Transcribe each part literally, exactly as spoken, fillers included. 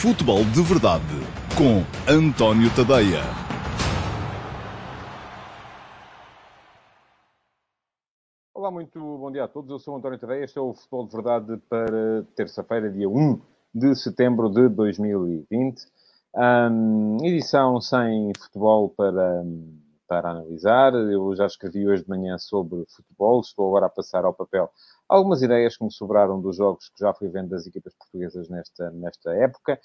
Futebol de Verdade, com António Tadeia. Olá, muito bom dia a todos. Eu sou António Tadeia. Este é o Futebol de Verdade para terça-feira, dia um de setembro de dois mil e vinte. Um, edição sem futebol para, para analisar. Eu já escrevi hoje de manhã sobre futebol. Estou agora a passar ao papel algumas ideias que me sobraram dos jogos que já fui vendo das equipas portuguesas nesta, nesta época.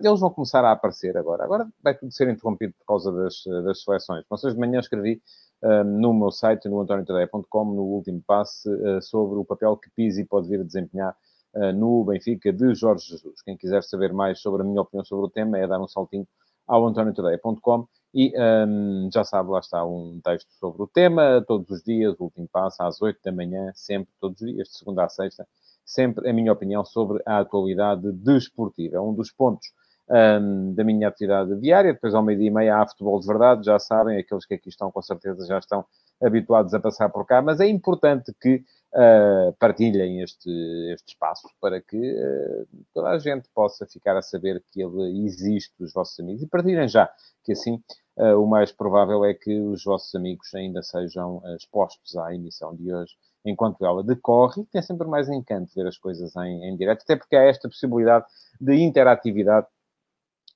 Eles vão começar a aparecer agora. Agora vai tudo ser interrompido por causa das, das seleções. Mas hoje de manhã escrevi um, no meu site, no antonio tadeia ponto com, no último passe, uh, sobre o papel que Pizzi pode vir a desempenhar uh, no Benfica de Jorge Jesus. Quem quiser saber mais sobre a minha opinião sobre o tema é dar um saltinho ao antonio tadeia ponto com e um, já sabe, lá está um texto sobre o tema, todos os dias, o último passo, às oito da manhã, sempre, todos os dias, de segunda à sexta, sempre a minha opinião sobre a atualidade desportiva. É um dos pontos um, da minha atividade diária. Depois ao meio-dia e meia há Futebol de Verdade, já sabem, aqueles que aqui estão com certeza já estão habituados a passar por cá, mas é importante que uh, partilhem este, este espaço para que uh, toda a gente possa ficar a saber que ele existe, os vossos amigos, e partilhem já, que assim uh, o mais provável é que os vossos amigos ainda sejam expostos à emissão de hoje, enquanto ela decorre, e tem sempre mais encanto ver as coisas em, em direto, até porque há esta possibilidade de interatividade,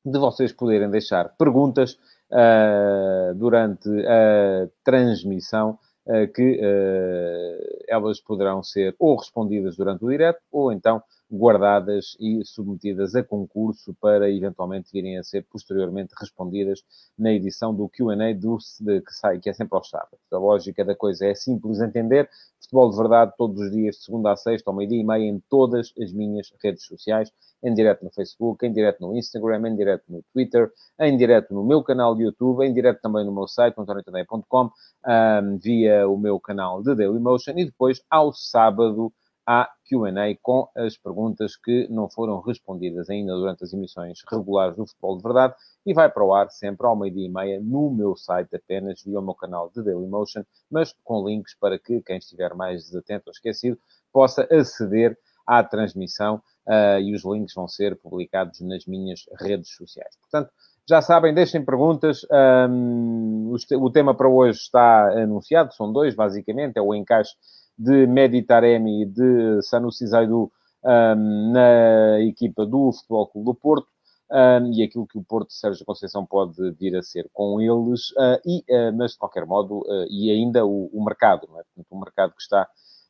de vocês poderem deixar perguntas Uh, durante a transmissão, uh, que uh, elas poderão ser ou respondidas durante o direto, ou então guardadas e submetidas a concurso para eventualmente virem a ser posteriormente respondidas na edição do Q and A do, de, que sai, que é sempre aos sábados. A lógica da coisa é simples de entender. Futebol de Verdade todos os dias, de segunda à sexta, ao meio-dia e meia, em todas as minhas redes sociais, em direto no Facebook, em direto no Instagram, em direto no Twitter, em direto no meu canal de YouTube, em direto também no meu site, antonio tadeia ponto com, um, via o meu canal de Dailymotion, e depois, ao sábado, há Q and A com as perguntas que não foram respondidas ainda durante as emissões regulares do Futebol de Verdade, e vai para o ar sempre ao meio-dia e meia no meu site apenas, via o meu canal de Dailymotion, mas com links para que quem estiver mais desatento ou esquecido possa aceder à transmissão, uh, e os links vão ser publicados nas minhas redes sociais. Portanto, já sabem, deixem perguntas. Um, o tema para hoje está anunciado, são dois, basicamente. É o encaixe de Mehdi Taremi e de Sanusi Zaidu um, na equipa do Futebol Clube do Porto, um, e aquilo que o Porto de Sérgio Conceição pode vir a ser com eles, uh, e, uh, mas de qualquer modo, uh, e ainda o, o mercado, não é? Portanto, o mercado que está...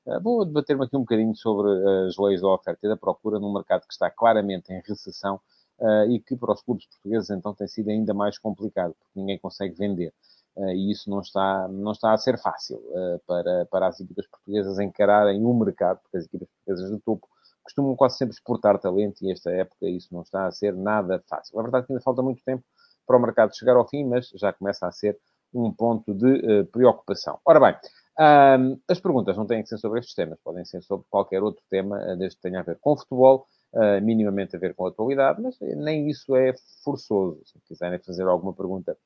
Uh, vou debater-me aqui um bocadinho sobre as leis da oferta e da procura num mercado que está claramente em recessão, uh, e que para os clubes portugueses então tem sido ainda mais complicado, porque ninguém consegue vender. Uh, e isso não está, não está a ser fácil uh, para, para as equipas portuguesas encararem o mercado, porque as equipas portuguesas do topo costumam quase sempre exportar talento, e esta época isso não está a ser nada fácil. É verdade que ainda falta muito tempo para o mercado chegar ao fim, mas já começa a ser um ponto de uh, preocupação. Ora bem, uh, as perguntas não têm que ser sobre estes temas, podem ser sobre qualquer outro tema, uh, desde que tenha a ver com futebol, uh, minimamente a ver com a atualidade, mas nem isso é forçoso. Se quiserem fazer alguma pergunta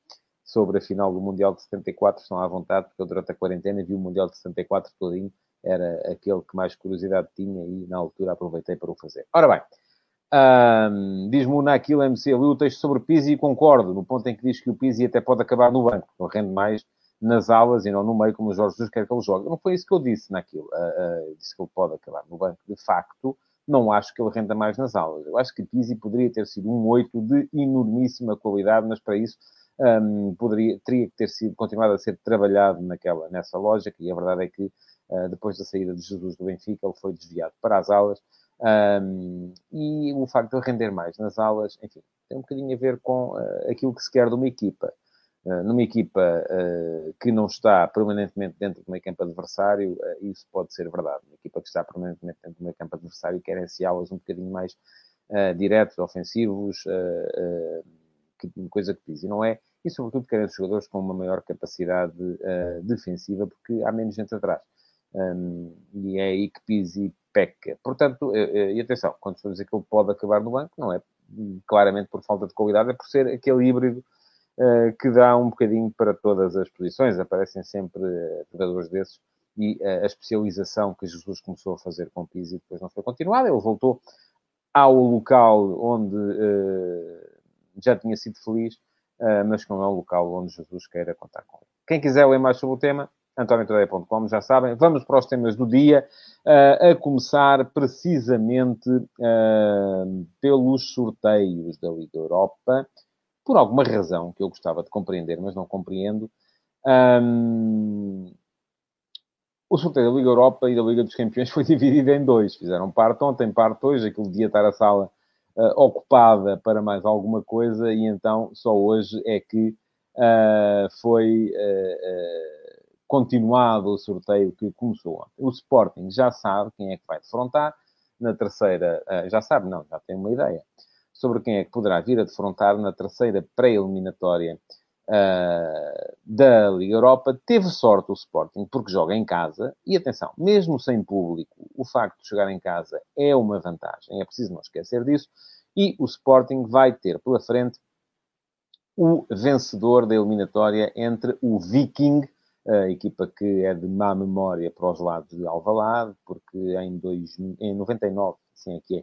sobre a final do Mundial de setenta e quatro, estão à vontade, porque eu durante a quarentena vi o Mundial de setenta e quatro todinho, era aquele que mais curiosidade tinha e na altura aproveitei para o fazer. Ora bem, um, diz-me o Naquil M C, li o texto sobre Pizzi e concordo, no ponto em que diz que o Pizzi até pode acabar no banco, não rende mais nas alas e não no meio como o Jorge Jesus quer que ele jogue. Não foi isso que eu disse, Naquil, uh, uh, disse que ele pode acabar no banco. De facto, não acho que ele renda mais nas alas. Eu acho que Pizzi poderia ter sido um oito de enormíssima qualidade, mas para isso... Um, poderia, teria que ter sido, continuado a ser trabalhado naquela, nessa lógica, e a verdade é que uh, depois da saída de Jesus do Benfica ele foi desviado para as alas, um, e o facto de ele render mais nas alas, enfim, tem um bocadinho a ver com uh, aquilo que se quer de uma equipa, uh, numa equipa uh, que não está permanentemente dentro do meio campo adversário, uh, isso pode ser verdade. Uma equipa que está permanentemente dentro do meio campo adversário querem-se alas um bocadinho mais uh, diretos, ofensivos, uh, uh, que, coisa que Pizzi não é, e sobretudo querem jogadores com uma maior capacidade uh, defensiva, porque há menos gente atrás. Um, e é aí que Pizzi peca. Portanto, uh, uh, e atenção, quando estou a dizer que ele pode acabar no banco, não é claramente por falta de qualidade, é por ser aquele híbrido uh, que dá um bocadinho para todas as posições, aparecem sempre uh, jogadores desses, e uh, a especialização que Jesus começou a fazer com Pizzi depois não foi continuada, ele voltou ao local onde uh, já tinha sido feliz, uh, mas que não é o local onde Jesus queira contar com ele. Quem quiser ler mais sobre o tema, antonio tadeia ponto com, já sabem. Vamos para os temas do dia, uh, a começar precisamente uh, pelos sorteios da Liga Europa, por alguma razão que eu gostava de compreender, mas não compreendo. Um, o sorteio da Liga Europa e da Liga dos Campeões foi dividido em dois. Fizeram parte ontem, parte hoje. Aquilo devia estar a sala uh, ocupada para mais alguma coisa e então só hoje é que uh, foi... Uh, uh, continuado o sorteio que começou ontem. O Sporting já sabe quem é que vai defrontar na terceira... Já sabe, não, já tem uma ideia sobre quem é que poderá vir a defrontar na terceira pré-eliminatória uh, da Liga Europa. Teve sorte o Sporting, porque joga em casa. E, atenção, mesmo sem público, o facto de jogar em casa é uma vantagem. É preciso não esquecer disso. E o Sporting vai ter pela frente o vencedor da eliminatória entre o Viking, a equipa que é de má memória para os lados de Alvalade, porque em, dois, em noventa e nove, assim é que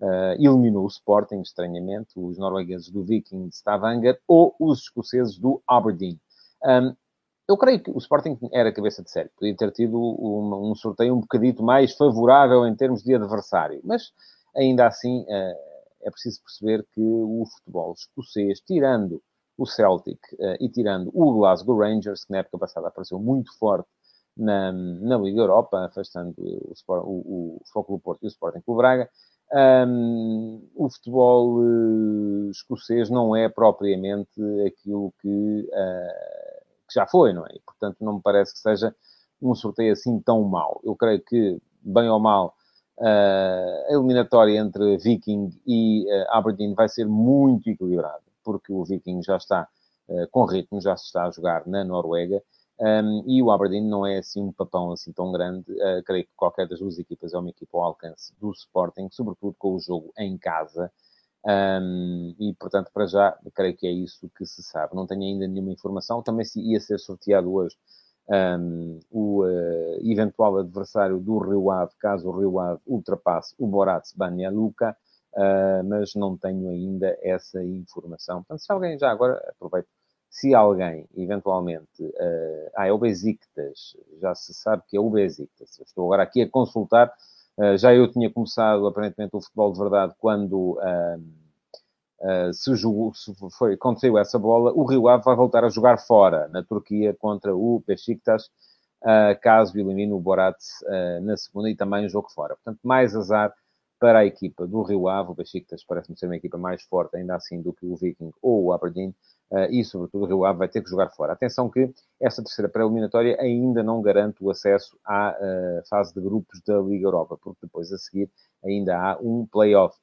é, uh, eliminou o Sporting, estranhamente, os noruegueses do Viking de Stavanger ou os escoceses do Aberdeen. Um, eu creio que o Sporting era cabeça de série, podia ter tido um, um sorteio um bocadito mais favorável em termos de adversário, mas ainda assim uh, é preciso perceber que o futebol escocês, tirando o Celtic uh, e tirando o Glasgow Rangers, que na época passada apareceu muito forte na, na Liga Europa, afastando o, o, o Futebol Clube do Porto e o Sporting Clube Braga, um, o futebol uh, escocês não é propriamente aquilo que, uh, que já foi, não é? E, portanto, não me parece que seja um sorteio assim tão mau. Eu creio que, bem ou mal, uh, a eliminatória entre Viking e uh, Aberdeen vai ser muito equilibrada, porque o Viking já está uh, com ritmo, já se está a jogar na Noruega, um, e o Aberdeen não é assim um papão assim tão grande. Uh, creio que qualquer das duas equipas é uma equipa ao alcance do Sporting, sobretudo com o jogo em casa, um, e, portanto, para já, creio que é isso que se sabe. Não tenho ainda nenhuma informação. Também se ia ser sorteado hoje um, o uh, eventual adversário do Rio Ave, caso o Rio Ave ultrapasse o Borac Banja Luka, Uh, mas não tenho ainda essa informação. Portanto, se alguém, já agora aproveito, se alguém, eventualmente, uh, ah, é o Beşiktaş, já se sabe que é o Beşiktaş, eu estou agora aqui a consultar, uh, já eu tinha começado, aparentemente, o futebol de verdade, quando uh, uh, se jogou, se foi, aconteceu essa bola, o Rio Ave vai voltar a jogar fora, na Turquia, contra o Beşiktaş, uh, caso elimine o Borat uh, na segunda e também o jogo fora. Portanto, mais azar para a equipa do Rio Ave. O Beşiktaş parece-me ser uma equipa mais forte, ainda assim, do que o Viking ou o Aberdeen, e, sobretudo, o Rio Ave vai ter que jogar fora. Atenção que esta terceira pré-eliminatória ainda não garante o acesso à fase de grupos da Liga Europa, porque depois, a seguir, ainda há um play-off.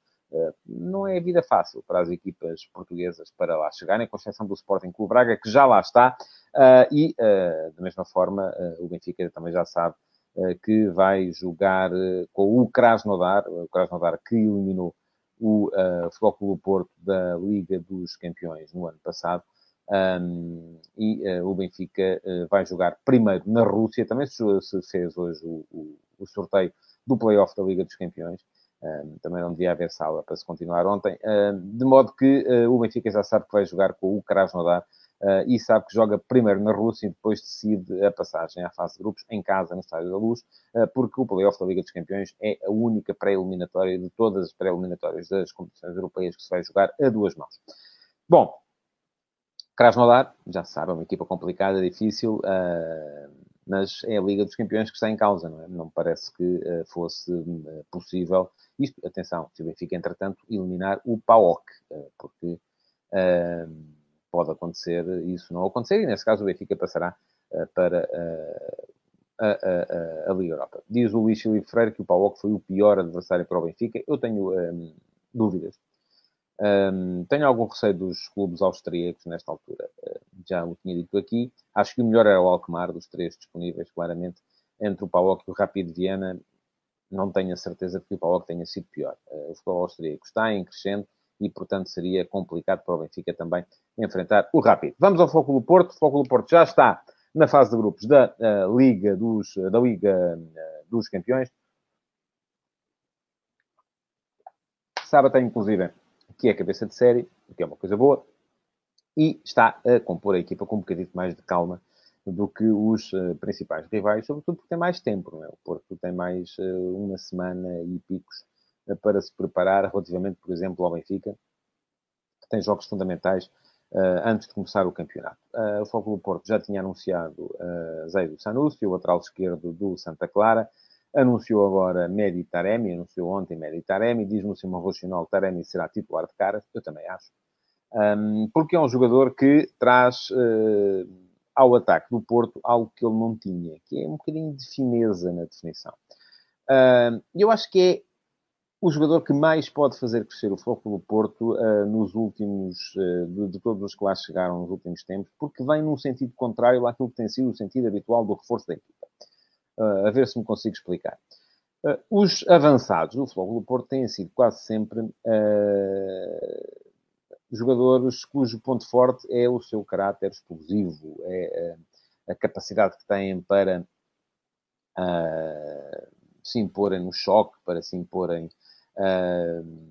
Não é vida fácil para as equipas portuguesas para lá chegarem, com exceção do Sporting Clube Braga, que já lá está, e, da mesma forma, o Benfica também já sabe que vai jogar com o Krasnodar, o Krasnodar que eliminou o uh, Futebol Clube do Porto da Liga dos Campeões no ano passado, um, e uh, o Benfica uh, vai jogar primeiro na Rússia. Também se, se fez hoje o, o, o sorteio do play-off da Liga dos Campeões, um, também não devia haver sala para se continuar ontem, um, de modo que uh, o Benfica já sabe que vai jogar com o Krasnodar, Uh, e sabe que joga primeiro na Rússia e depois decide a passagem à fase de grupos em casa, no Estádio da Luz, uh, porque o play-off da Liga dos Campeões é a única pré-eliminatória de todas as pré-eliminatórias das competições europeias que se vai jogar a duas mãos. Bom, Krasnodar, já se sabe, é uma equipa complicada, difícil, uh, mas é a Liga dos Campeões que está em causa, não é? Não me parece que uh, fosse uh, possível isto. Atenção, se o Benfica, entretanto, eliminar o P A O K, uh, porque... Uh, pode acontecer isso não acontecer, e nesse caso o Benfica passará uh, para uh, a, a, a Liga Europa. Diz o Luís Filipe Freire que o P A O K foi o pior adversário para o Benfica. Eu tenho um, dúvidas. Um, tenho algum receio dos clubes austríacos nesta altura. Uh, já o tinha dito aqui. Acho que o melhor era o Alkmaar, dos três disponíveis, claramente. Entre o P A O K e o Rapid Viena, não tenho a certeza que o P A O K tenha sido pior. Uh, o futebol austríaco está em crescendo, e, portanto, seria complicado para o Benfica também enfrentar o Rapid. Vamos ao Futebol Clube do Porto. O Futebol Clube do Porto já está na fase de grupos da uh, Liga dos, da Liga uh, dos Campeões. sabe até, inclusive, que é cabeça de série, o que é uma coisa boa, e está a compor a equipa com um bocadinho mais de calma do que os uh, principais rivais, sobretudo porque tem mais tempo, não é? O Porto tem mais uh, uma semana e picos uh, para se preparar relativamente, por exemplo, ao Benfica, que tem jogos fundamentais uh, antes de começar o campeonato. Uh, o Futebol Clube do Porto já tinha anunciado uh, Zaidu Sanussi, o lateral esquerdo do Santa Clara, anunciou agora Mehdi Taremi, anunciou ontem Mehdi Taremi, diz-me o Simão Rocinol, Taremi será titular de cara, eu também acho, um, porque é um jogador que traz uh, ao ataque do Porto algo que ele não tinha, que é um bocadinho de fineza na definição. Uh, eu acho que é o jogador que mais pode fazer crescer o Futebol Clube do Porto uh, nos últimos, uh, de, de todos os que lá chegaram nos últimos tempos, porque vem num sentido contrário àquilo que tem sido o sentido habitual do reforço da equipa. Uh, a ver se me consigo explicar. Uh, os avançados do Futebol Clube do Porto têm sido quase sempre uh, jogadores cujo ponto forte é o seu caráter explosivo, é uh, a capacidade que têm para uh, se imporem no choque, para se imporem uh,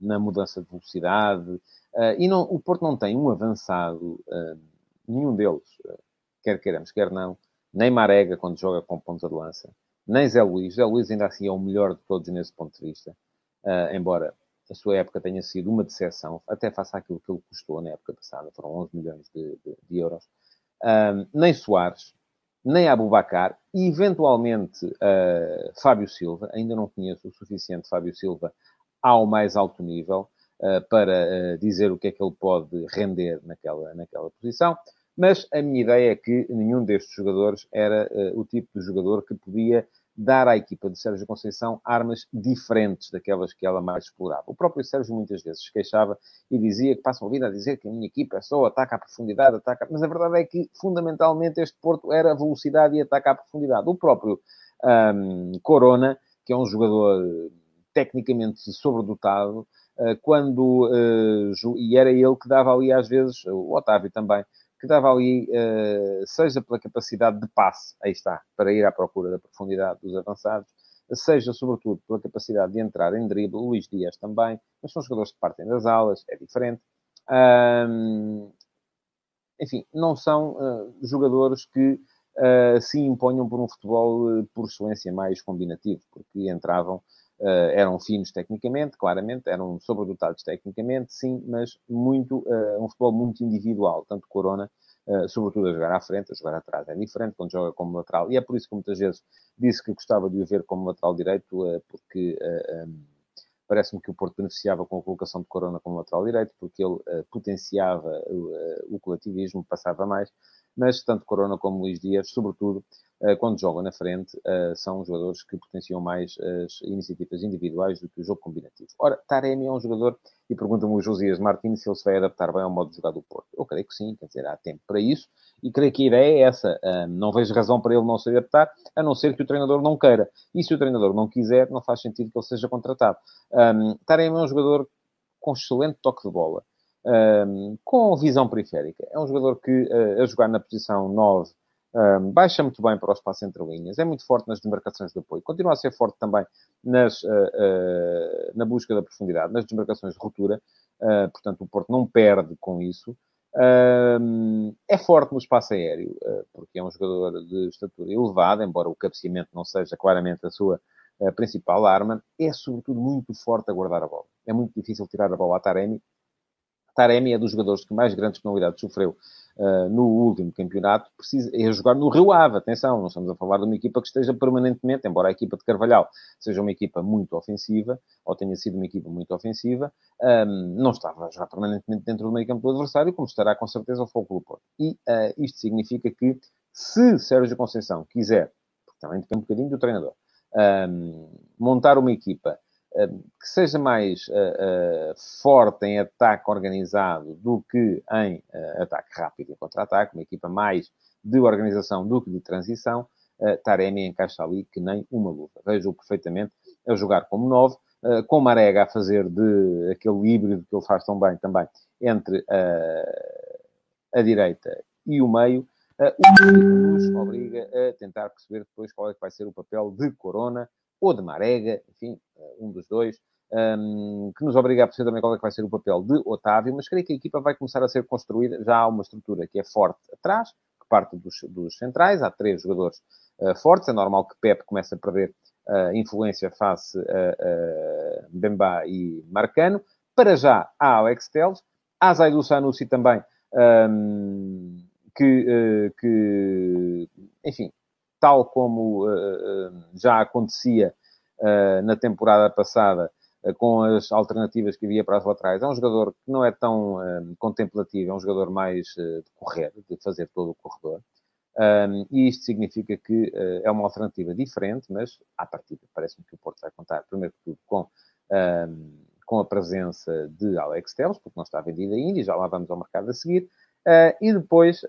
na mudança de velocidade. Uh, e não, o Porto não tem um avançado, uh, nenhum deles, uh, quer queiramos, quer não, nem Marega quando joga com ponta de lança, nem Zé Luís. Zé Luís ainda assim é o melhor de todos nesse ponto de vista, uh, embora a sua época tenha sido uma decepção, até face àquilo que ele custou na época passada, foram onze milhões de, de, de euros. Um, nem Soares, nem Abubacar, e eventualmente uh, Fábio Silva, ainda não conheço o suficiente Fábio Silva ao mais alto nível uh, para uh, dizer o que é que ele pode render naquela, naquela posição, mas a minha ideia é que nenhum destes jogadores era uh, o tipo de jogador que podia dar à equipa de Sérgio Conceição armas diferentes daquelas que ela mais explorava. O próprio Sérgio muitas vezes se queixava e dizia que passam a vida a dizer que a minha equipa só ataca à profundidade, ataca... Mas a verdade é que, fundamentalmente, este Porto era velocidade e ataca à profundidade. O próprio um, Corona, que é um jogador tecnicamente sobredotado, uh, quando... Uh, e era ele que dava ali, às vezes, o Otávio também, que dava ali, seja pela capacidade de passe, aí está, para ir à procura da profundidade dos avançados, seja, sobretudo, pela capacidade de entrar em drible, Luís Dias também, mas são jogadores que partem das alas, é diferente. Hum, enfim, não são jogadores que uh, se imponham por um futebol, por excelência, mais combinativo, porque entravam, uh, eram finos tecnicamente, claramente, eram sobredotados tecnicamente, sim, mas muito, uh, um futebol muito individual. Tanto Corona, uh, sobretudo a jogar à frente, a jogar atrás, é diferente quando joga como lateral. E é por isso que muitas vezes disse que gostava de o ver como lateral direito, uh, porque uh, um, parece-me que o Porto beneficiava com a colocação de Corona como lateral direito, porque ele uh, potenciava uh, o coletivismo, passava mais. Mas tanto Corona como Luís Dias, sobretudo, quando jogam na frente, são jogadores que potenciam mais as iniciativas individuais do que o jogo combinativo. Ora, Taremi é um jogador, e pergunta-me o Josias Martins se ele se vai adaptar bem ao modo de jogar do Porto. Eu creio que sim, quer dizer, há tempo para isso, e creio que a ideia é essa. Não vejo razão para ele não se adaptar, a não ser que o treinador não queira. E se o treinador não quiser, não faz sentido que ele seja contratado. Taremi é um jogador com excelente toque de bola. Um, com visão periférica. É um jogador que, uh, a jogar na posição nove, um, baixa muito bem para o espaço entre linhas, é muito forte nas demarcações de apoio, continua a ser forte também nas, uh, uh, na busca da profundidade, nas demarcações de ruptura, uh, portanto o Porto não perde com isso. Um, é forte no espaço aéreo, uh, porque é um jogador de estatura elevada, embora o cabeceamento não seja claramente a sua uh, principal arma, é sobretudo muito forte a guardar a bola. É muito difícil tirar a bola a Taremi. Taremi é dos jogadores que mais grandes penalidades sofreu uh, no último campeonato. Precisa é jogar no Rio Ave. Atenção, não estamos a falar de uma equipa que esteja permanentemente, embora a equipa de Carvalhal seja uma equipa muito ofensiva, ou tenha sido uma equipa muito ofensiva, um, não estava a jogar permanentemente dentro do meio campo do adversário, como estará com certeza o Futebol Clube do Porto. E uh, isto significa que, se Sérgio Conceição quiser, porque também depende um bocadinho do treinador, um, montar uma equipa que seja mais uh, uh, forte em ataque organizado do que em uh, ataque rápido e contra-ataque, uma equipa mais de organização do que de transição, uh, Taremi encaixa ali que nem uma luva. Vejo-o perfeitamente a jogar como nove, uh, com Marega a fazer de aquele híbrido que ele faz tão bem também entre uh, a direita e o meio, uh, o que nos obriga a tentar perceber depois qual é que vai ser o papel de Corona, ou de Marega, enfim, um dos dois, um, que nos obriga a perceber também qual é que vai ser o papel de Otávio, mas creio que a equipa vai começar a ser construída, já há uma estrutura que é forte atrás, que parte dos, dos centrais, há três jogadores uh, fortes, é normal que Pepe comece a perder uh, influência face a uh, Mbemba uh, e Marcano. Para já há Alex Telles, há Zaidu Sanusi também, um, que, uh, que, enfim, tal como uh, uh, já acontecia uh, na temporada passada, uh, com as alternativas que havia para as laterais, é um jogador que não é tão uh, contemplativo, é um jogador mais uh, de correr, de fazer todo o corredor. Um, e isto significa que uh, é uma alternativa diferente, mas à partida parece-me que o Porto vai contar, primeiro que tudo, com... Um, com a presença de Alex Telles, porque não está vendido ainda, e já lá vamos ao mercado a seguir. Uh, e depois, uh,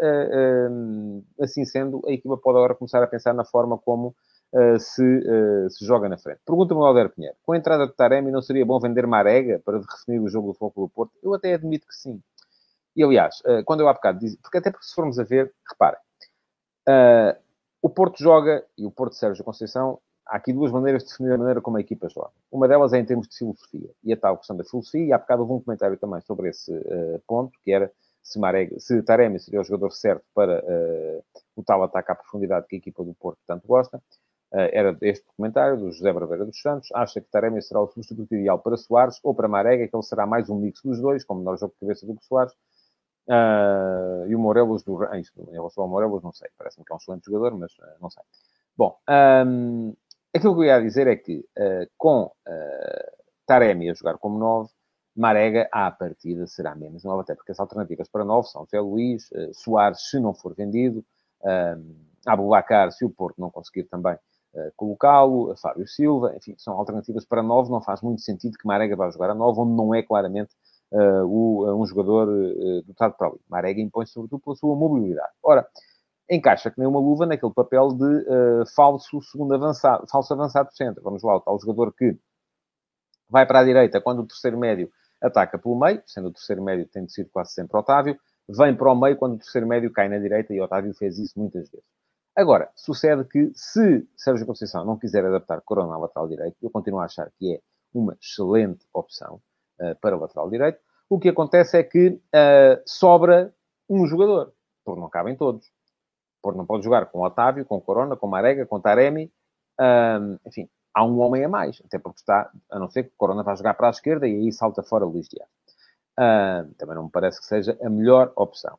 um, assim sendo, a equipa pode agora começar a pensar na forma como uh, se, uh, se joga na frente. Pergunta-me o Alder Pinheiro, com a entrada de Taremi, não seria bom vender Marega para definir o jogo do Futebol Clube do Porto? Eu até admito que sim. E, aliás, uh, quando eu há bocado disse, porque até porque se formos a ver, reparem, uh, o Porto joga, e o Porto de Sérgio Conceição, há aqui duas maneiras de definir a maneira como a equipa joga. Uma delas é em termos de filosofia. E a tal questão da filosofia, e há bocado houve um comentário também sobre esse uh, ponto, que era se, Marega, se Taremi seria o jogador certo para uh, o tal ataque à profundidade que a equipa do Porto tanto gosta. Uh, era este comentário do José Barbeira dos Santos. Acha que Taremi será o substituto ideal para Soares ou para Marega, que ele será mais um mix dos dois, com menor jogo de cabeça do que Soares. Uh, e o Morelos, do, ah, isto, em relação ao Morelos, não sei. Parece-me que é um excelente jogador, mas uh, não sei. Bom... Um, Aquilo que eu ia dizer é que, uh, com uh, Taremi a jogar como nove, Marega, à partida, será menos nove, até porque as alternativas para nove são Zé Luís, uh, Soares, se não for vendido, uh, Abubacar, se o Porto não conseguir também uh, colocá-lo, uh, Fábio Silva, enfim, são alternativas para nove. Não faz muito sentido que Marega vá jogar a nove, onde não é claramente uh, o, um jogador uh, dotado para ali. Marega impõe sobretudo pela sua mobilidade. Ora... Encaixa que nem uma luva naquele papel de uh, falso segundo avançado, falso avançado centro. Vamos lá, o tal jogador que vai para a direita quando o terceiro médio ataca pelo meio, sendo o terceiro médio tem sido quase sempre Otávio, vem para o meio quando o terceiro médio cai na direita, e Otávio fez isso muitas vezes. Agora, sucede que se Sérgio Conceição não quiser adaptar Corona à lateral direito, eu continuo a achar que é uma excelente opção uh, para o lateral direito, o que acontece é que uh, sobra um jogador, porque não cabem todos. Porto não pode jogar com Otávio, com Corona, com Marega, com Taremi. Um, enfim, há um homem a mais. Até porque está, a não ser que Corona vá jogar para a esquerda e aí salta fora o Luís Dias. Um, também não me parece que seja a melhor opção.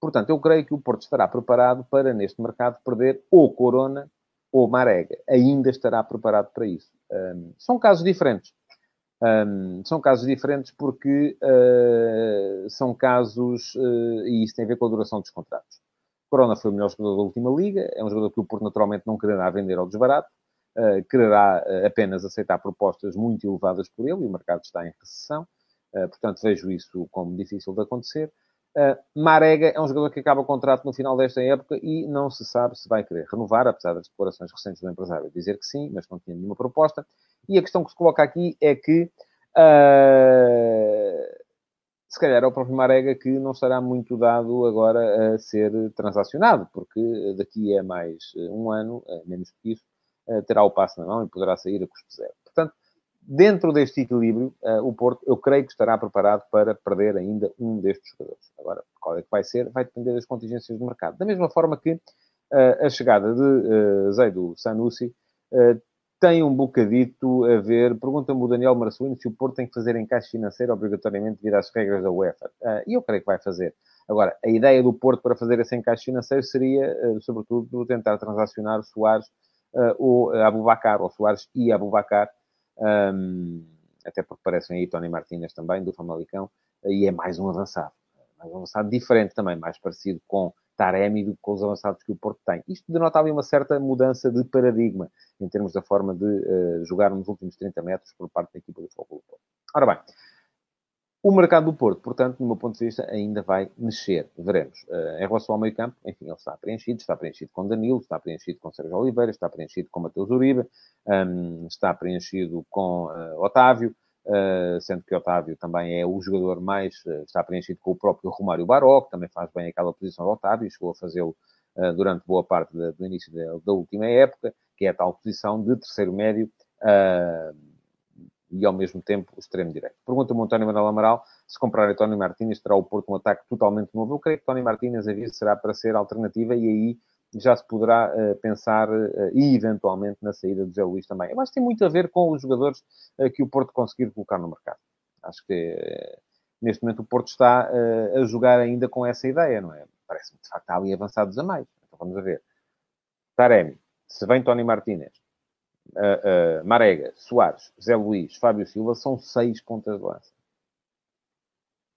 Portanto, eu creio que o Porto estará preparado para, neste mercado, perder ou Corona ou Marega. Ainda estará preparado para isso. Um, são casos diferentes. Um, são casos diferentes porque uh, são casos... Uh, e isso tem a ver com a duração dos contratos. Corona foi o melhor jogador da última liga. É um jogador que o Porto, naturalmente, não quererá vender ao desbarato. Uh, quererá uh, apenas aceitar propostas muito elevadas por ele. E o mercado está em recessão. Uh, portanto, vejo isso como difícil de acontecer. Uh, Marega é um jogador que acaba o contrato no final desta época e não se sabe se vai querer renovar, apesar das declarações recentes do empresário dizer que sim, mas não tinha nenhuma proposta. E a questão que se coloca aqui é que... Uh... Se calhar é o próprio Marega que não estará muito dado agora a ser transacionado, porque daqui a mais um ano, menos que isso, terá o passe na mão e poderá sair a custo zero. Portanto, dentro deste equilíbrio, o Porto, eu creio que estará preparado para perder ainda um destes jogadores. Agora, qual é que vai ser? Vai depender das contingências do mercado. Da mesma forma que a chegada de Zaidu Sanusi tem um bocadito a ver... Pergunta-me o Daniel Marcelino se o Porto tem que fazer encaixe financeiro obrigatoriamente devido às regras da UEFA. E uh, eu creio que vai fazer. Agora, a ideia do Porto para fazer esse encaixe financeiro seria, uh, sobretudo, tentar transacionar Soares uh, ou Abubacar, ou Soares e Abubacar. Um, até porque parecem aí Tony Martínez também, do Famalicão. Uh, e é mais um avançado. Mais um avançado diferente também, mais parecido com... Taremi do que com os avançados que o Porto tem. Isto denota ali uma certa mudança de paradigma em termos da forma de uh, jogar nos últimos trinta metros por parte da equipa do Futebol Clube do Porto. Ora bem, o mercado do Porto, portanto, do meu ponto de vista, ainda vai mexer. Veremos. Uh, em relação ao meio campo, enfim, ele está preenchido. Está preenchido com Danilo, está preenchido com Sérgio Oliveira, está preenchido com Mateus Uribe, um, está preenchido com uh, Otávio, uh, sendo que Otávio também é o jogador mais... Uh, está preenchido com o próprio Romário Baró, que também faz bem aquela posição de Otávio, e chegou a fazê-lo uh, durante boa parte da, do início da, da última época, que é a tal posição de terceiro médio, uh, e, ao mesmo tempo, o extremo direito. Pergunta-me o António Manuel Amaral, se comprar Tony Martínez, terá o Porto um ataque totalmente novo. Eu creio que Tony Martínez, a vir, será para ser alternativa e aí já se poderá uh, pensar uh, e, eventualmente, na saída do Zé Luís também. Eu acho que tem muito a ver com os jogadores uh, que o Porto conseguir colocar no mercado. Acho que, uh, neste momento, o Porto está uh, a jogar ainda com essa ideia, não é? Parece-me, de facto, há ali avançados a mais. Então, vamos a ver. Taremi, se vem Tony Martínez, uh, uh, Marega, Soares, Zé Luís, Fábio Silva, são seis pontas de lança.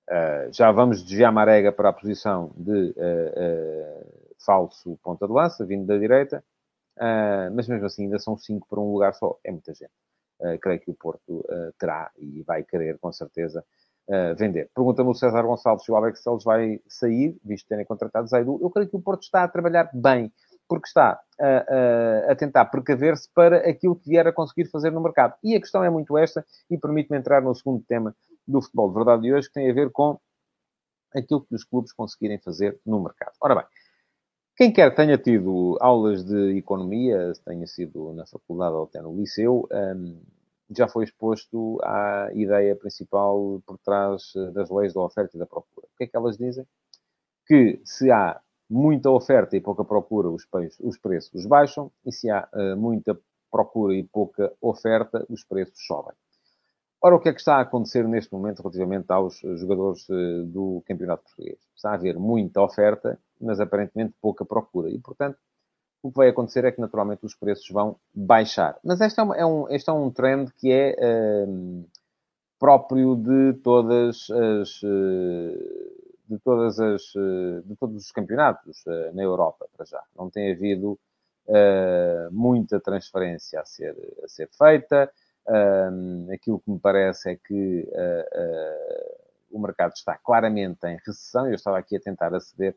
Uh, já vamos desviar Marega para a posição de... Uh, uh, falso ponta de lança, vindo da direita, uh, mas mesmo assim ainda são cinco para um lugar só, é muita gente. Uh, creio que o Porto uh, terá e vai querer, com certeza, uh, vender. Pergunta-me o César Gonçalves se o Alex Telles vai sair, visto terem contratado Zaidu. Eu creio que o Porto está a trabalhar bem, porque está uh, uh, a tentar precaver-se para aquilo que vier a conseguir fazer no mercado. E a questão é muito esta, e permite-me entrar no segundo tema do Futebol de Verdade de hoje, que tem a ver com aquilo que os clubes conseguirem fazer no mercado. Ora bem, quem quer que tenha tido aulas de economia, tenha sido na faculdade ou até no liceu, já foi exposto à ideia principal por trás das leis da oferta e da procura. O que é que elas dizem? Que se há muita oferta e pouca procura, os preços baixam, e se há muita procura e pouca oferta, os preços sobem. Ora, o que é que está a acontecer neste momento relativamente aos jogadores do Campeonato Português? Está a haver muita oferta, mas aparentemente pouca procura. E, portanto, o que vai acontecer é que, naturalmente, os preços vão baixar. Mas este é um, é um, este é um trend que é uh, próprio de todas as, uh, de, todas as uh, de todos os campeonatos uh, na Europa, para já. Não tem havido uh, muita transferência a ser, a ser feita. Uh, aquilo que me parece é que uh, uh, o mercado está claramente em recessão. Eu estava aqui a tentar aceder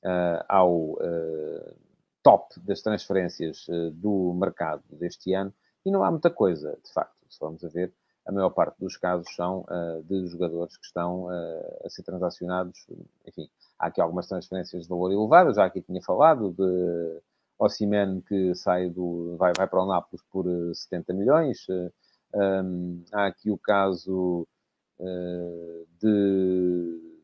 Uh, ao uh, top das transferências uh, do mercado deste ano, e não há muita coisa, de facto. Se vamos a ver, a maior parte dos casos são uh, de jogadores que estão uh, a ser transacionados. Enfim, há aqui algumas transferências de valor elevado, já aqui tinha falado de Osimhen, que sai do, vai, vai para o Nápoles por setenta milhões, uh, um, há aqui o caso uh, de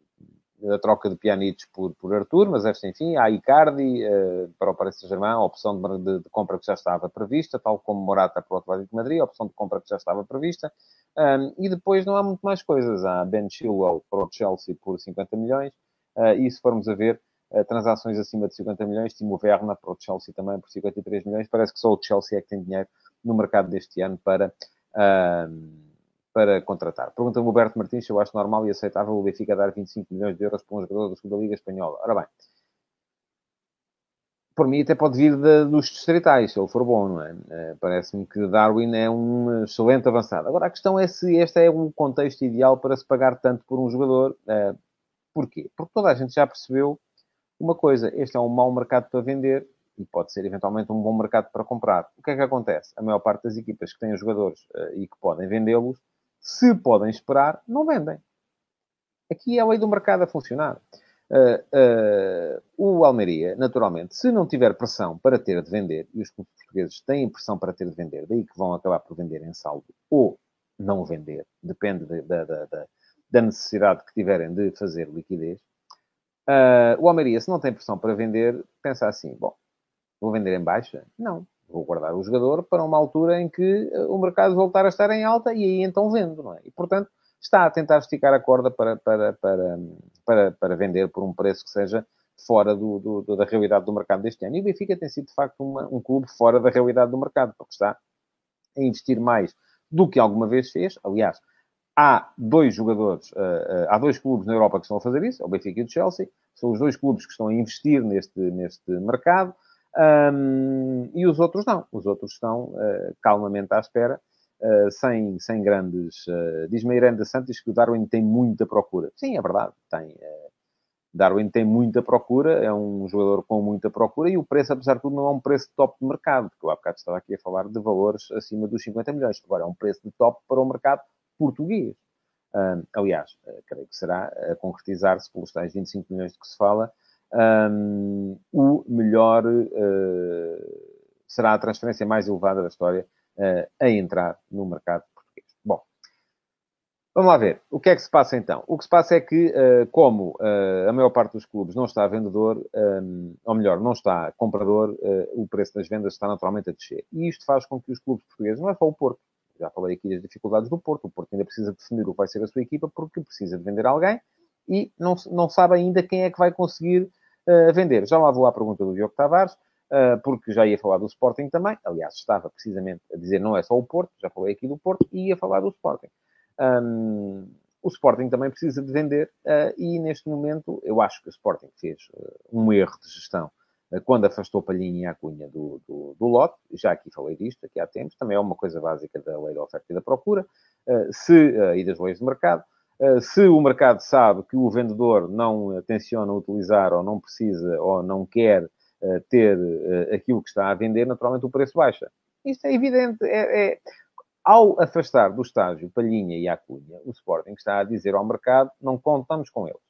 a troca de Pjanic por, por Arthur, mas enfim, há Icardi uh, para o Paris Saint-Germain, a opção de, de, de compra que já estava prevista, tal como Morata para o Atlético de Madrid, a opção de compra que já estava prevista, um, e depois não há muito mais coisas. Há Ben Chilwell para o Chelsea por cinquenta milhões, uh, e se formos a ver, uh, transações acima de cinquenta milhões, Timo Werner para o Chelsea também por cinquenta e três milhões, parece que só o Chelsea é que tem dinheiro no mercado deste ano para... Uh, para contratar. Pergunta-me o Roberto Martins se eu acho normal e aceitável o Benfica dar vinte e cinco milhões de euros para um jogador da Segunda Liga Espanhola. Ora bem, por mim até pode vir de, dos distritais, se ele for bom, não é? Parece-me que Darwin é um excelente avançado. Agora, a questão é se este é o contexto ideal para se pagar tanto por um jogador. Porquê? Porque toda a gente já percebeu uma coisa. Este é um mau mercado para vender e pode ser, eventualmente, um bom mercado para comprar. O que é que acontece? A maior parte das equipas que têm os jogadores e que podem vendê-los, se podem esperar, não vendem. Aqui é a lei do mercado a funcionar. Uh, uh, o Almeria, naturalmente, se não tiver pressão para ter de vender, e os clubes portugueses têm pressão para ter de vender, daí que vão acabar por vender em saldo ou não vender, depende de, de, de, de, da necessidade que tiverem de fazer liquidez. Uh, o Almeria, se não tem pressão para vender, pensa assim, bom, vou vender em baixa? Não. Vou guardar o jogador para uma altura em que o mercado voltar a estar em alta e aí então vendo, não é? E, portanto, está a tentar esticar a corda para, para, para, para, para vender por um preço que seja fora do, do, da realidade do mercado deste ano. E o Benfica tem sido, de facto, uma, um clube fora da realidade do mercado, porque está a investir mais do que alguma vez fez. Aliás, há dois jogadores, há dois clubes na Europa que estão a fazer isso, o Benfica e o Chelsea. São os dois clubes que estão a investir neste, neste mercado. Um, e os outros não. Os outros estão uh, calmamente à espera, uh, sem, sem grandes... Uh, Diz-me Miranda Santos que o Darwin tem muita procura. Sim, é verdade. Tem, uh, Darwin tem muita procura, é um jogador com muita procura e o preço, apesar de tudo, não é um preço de top de mercado, porque eu há bocado estava aqui a falar de valores acima dos cinquenta milhões. Agora é um preço de top para o mercado português. Um, aliás, uh, creio que será a concretizar-se pelos tais vinte e cinco milhões de que se fala. Um, o melhor uh, será a transferência mais elevada da história uh, a entrar no mercado português. Bom, Vamos lá ver. O que é que se passa então? O que se passa é que, uh, como uh, a maior parte dos clubes não está vendedor, um, ou melhor, não está comprador, uh, o preço das vendas está naturalmente a descer. E isto faz com que os clubes portugueses, não é só o Porto, já falei aqui das dificuldades do Porto, o Porto ainda precisa definir o que vai ser a sua equipa porque precisa de vender alguém e não, não sabe ainda quem é que vai conseguir uh, vender. Já lá vou à pergunta do Diogo Tavares, uh, porque já ia falar do Sporting também, aliás, estava precisamente a dizer não é só o Porto, já falei aqui do Porto e ia falar do Sporting. Um, o Sporting também precisa de vender uh, e neste momento eu acho que o Sporting fez uh, um erro de gestão uh, quando afastou Palhinha e Acunha do, do, do lote, já aqui falei disto aqui há tempos, também é uma coisa básica da lei da oferta e da procura uh, se, uh, e das leis de mercado. Uh, se o mercado sabe que o vendedor não tenciona utilizar ou não precisa ou não quer uh, ter uh, aquilo que está a vender, naturalmente o preço baixa. Isto é evidente, é... é... Ao afastar do estágio Palhinha e Acunha, o Sporting está a dizer ao mercado, não contamos com eles.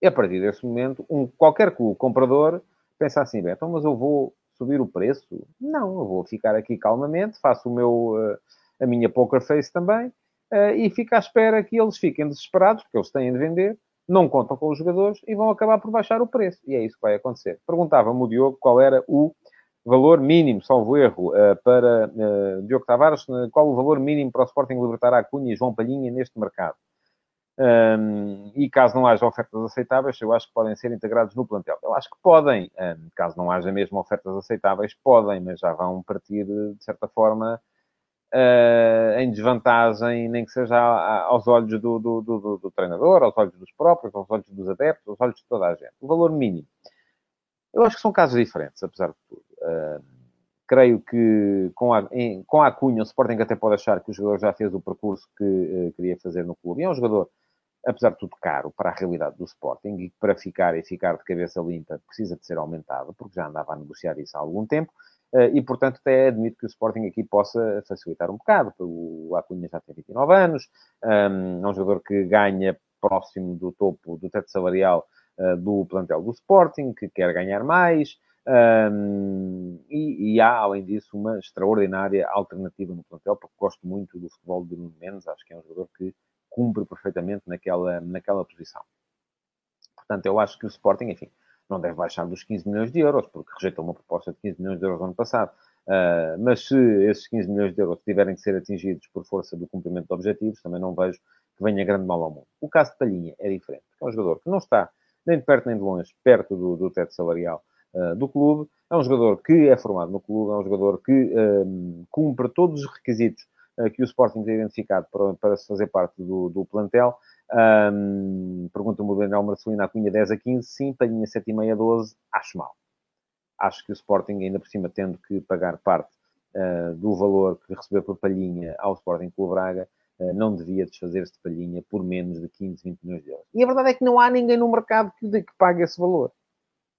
E a partir desse momento, um, qualquer clube comprador pensa assim, bem, então, mas eu vou subir o preço? Não, eu vou ficar aqui calmamente, faço o meu, a minha poker face também, e fico à espera que eles fiquem desesperados, porque eles têm de vender, não contam com os jogadores e vão acabar por baixar o preço. E é isso que vai acontecer. Perguntava-me o Diogo qual era o valor mínimo, salvo erro, para Diogo Tavares, qual o valor mínimo para o Sporting libertar a Acunha e João Palhinha neste mercado? E caso não haja ofertas aceitáveis, eu acho que podem ser integrados no plantel. Eu acho que podem, caso não haja mesmo ofertas aceitáveis, podem, mas já vão partir, de certa forma, em desvantagem, nem que seja aos olhos do, do, do, do treinador, aos olhos dos próprios, aos olhos dos adeptos, aos olhos de toda a gente. O valor mínimo. Eu acho que são casos diferentes, apesar de tudo. Uh, creio que com a, em, com a Acunha, o Sporting até pode achar que o jogador já fez o percurso que uh, queria fazer no clube. E é um jogador, apesar de tudo, caro para a realidade do Sporting e para ficar e ficar de cabeça limpa precisa de ser aumentado, porque já andava a negociar isso há algum tempo. Uh, e, portanto, até admito que o Sporting aqui possa facilitar um bocado. O Acunha já tem vinte e nove anos, um, é um jogador que ganha próximo do topo do teto salarial do plantel do Sporting, que quer ganhar mais, um, e, e há, além disso, uma extraordinária alternativa no plantel, porque gosto muito do futebol de Nuno Mendes, acho que é um jogador que cumpre perfeitamente naquela, naquela posição. Portanto, eu acho que o Sporting, enfim, não deve baixar dos quinze milhões de euros, porque rejeita uma proposta de quinze milhões de euros no ano passado, uh, mas se esses quinze milhões de euros tiverem que ser atingidos por força do cumprimento de objetivos, também não vejo que venha grande mal ao mundo. O caso de Palhinha é diferente, porque é um jogador que não está nem de perto nem de longe, perto do, do teto salarial uh, do clube. É um jogador que é formado no clube, é um jogador que um, cumpre todos os requisitos uh, que o Sporting tem identificado para, para se fazer parte do, do plantel. Um, pergunta-me o Daniel Marcelino, a Acunha dez a quinze, sim, Palhinha sete e meio a doze, acho mal. Acho que o Sporting, ainda por cima, tendo que pagar parte uh, do valor que recebeu por Palhinha ao Sporting Clube Braga, não devia desfazer-se de Palhinha por menos de quinze, vinte milhões de euros. E a verdade é que não há ninguém no mercado que, que pague esse valor.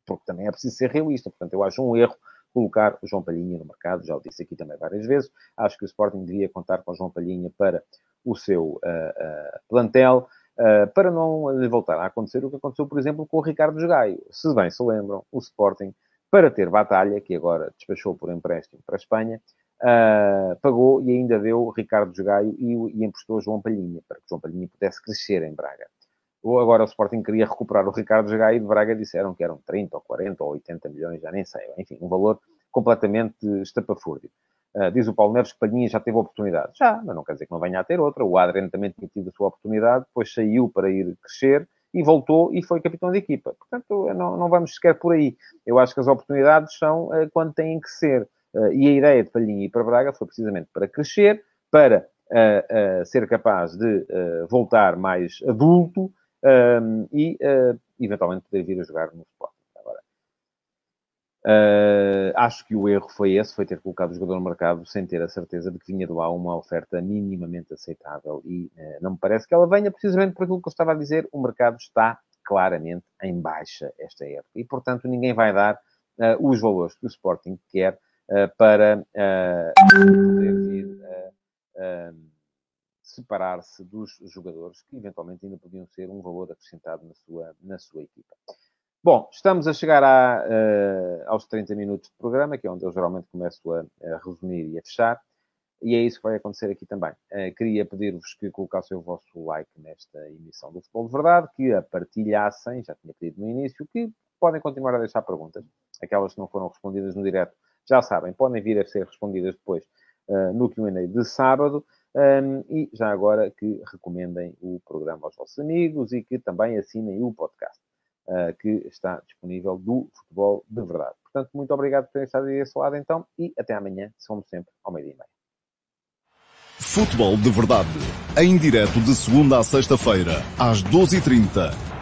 Porque também é preciso ser realista. Portanto, eu acho um erro colocar o João Palhinha no mercado. Já o disse aqui também várias vezes. Acho que o Sporting devia contar com o João Palhinha para o seu uh, uh, plantel, uh, para não voltar a acontecer o que aconteceu, por exemplo, com o Ricardo Gaio. Se bem se lembram, o Sporting, para ter Batalha, que agora despachou por empréstimo para a Espanha, Uh, pagou e ainda deu Ricardo Gaio e, e emprestou João Palhinha, para que João Palhinha pudesse crescer em Braga. Ou agora o Sporting queria recuperar o Ricardo Gaio e de Braga disseram que eram trinta, ou quarenta, ou oitenta milhões, já nem sei. Enfim, um valor completamente estapafúrdio. Uh, diz o Paulo Neves que Palhinha já teve oportunidade. Já, mas não quer dizer que não venha a ter outra. O Adriano também tinha tido a sua oportunidade, depois saiu para ir crescer e voltou e foi capitão de equipa. Portanto, não, não vamos sequer por aí. Eu acho que as oportunidades são uh, quando têm que ser. Uh, e a ideia de Palhinha ir para Braga foi precisamente para crescer, para uh, uh, ser capaz de uh, voltar mais adulto um, e, uh, eventualmente, poder vir a jogar no Sporting. Agora, uh, acho que o erro foi esse, foi ter colocado o jogador no mercado sem ter a certeza de que vinha de lá uma oferta minimamente aceitável e uh, não me parece que ela venha, precisamente por aquilo que eu estava a dizer, o mercado está claramente em baixa esta época e, portanto, ninguém vai dar uh, os valores que o Sporting quer Uh, para uh, poder vir uh, uh, separar-se dos jogadores que eventualmente ainda podiam ser um valor acrescentado na sua, na sua equipa. Bom, estamos a chegar à, uh, aos trinta minutos de programa, que é onde eu geralmente começo a, a resumir e a fechar. E é isso que vai acontecer aqui também. Uh, queria pedir-vos que colocassem o vosso like nesta emissão do Futebol de Verdade, que a partilhassem, já tinha pedido no início, que podem continuar a deixar perguntas. Aquelas que não foram respondidas no direto, já sabem, podem vir a ser respondidas depois uh, no Q and A de sábado. Um, e já agora que recomendem o programa aos vossos amigos e que também assinem o podcast uh, que está disponível do Futebol de Verdade. Portanto, muito obrigado por terem estado aí desse lado então e até amanhã, somos sempre ao meio-dia e meia. Futebol de Verdade, em direto de segunda a sexta-feira, às doze e trinta.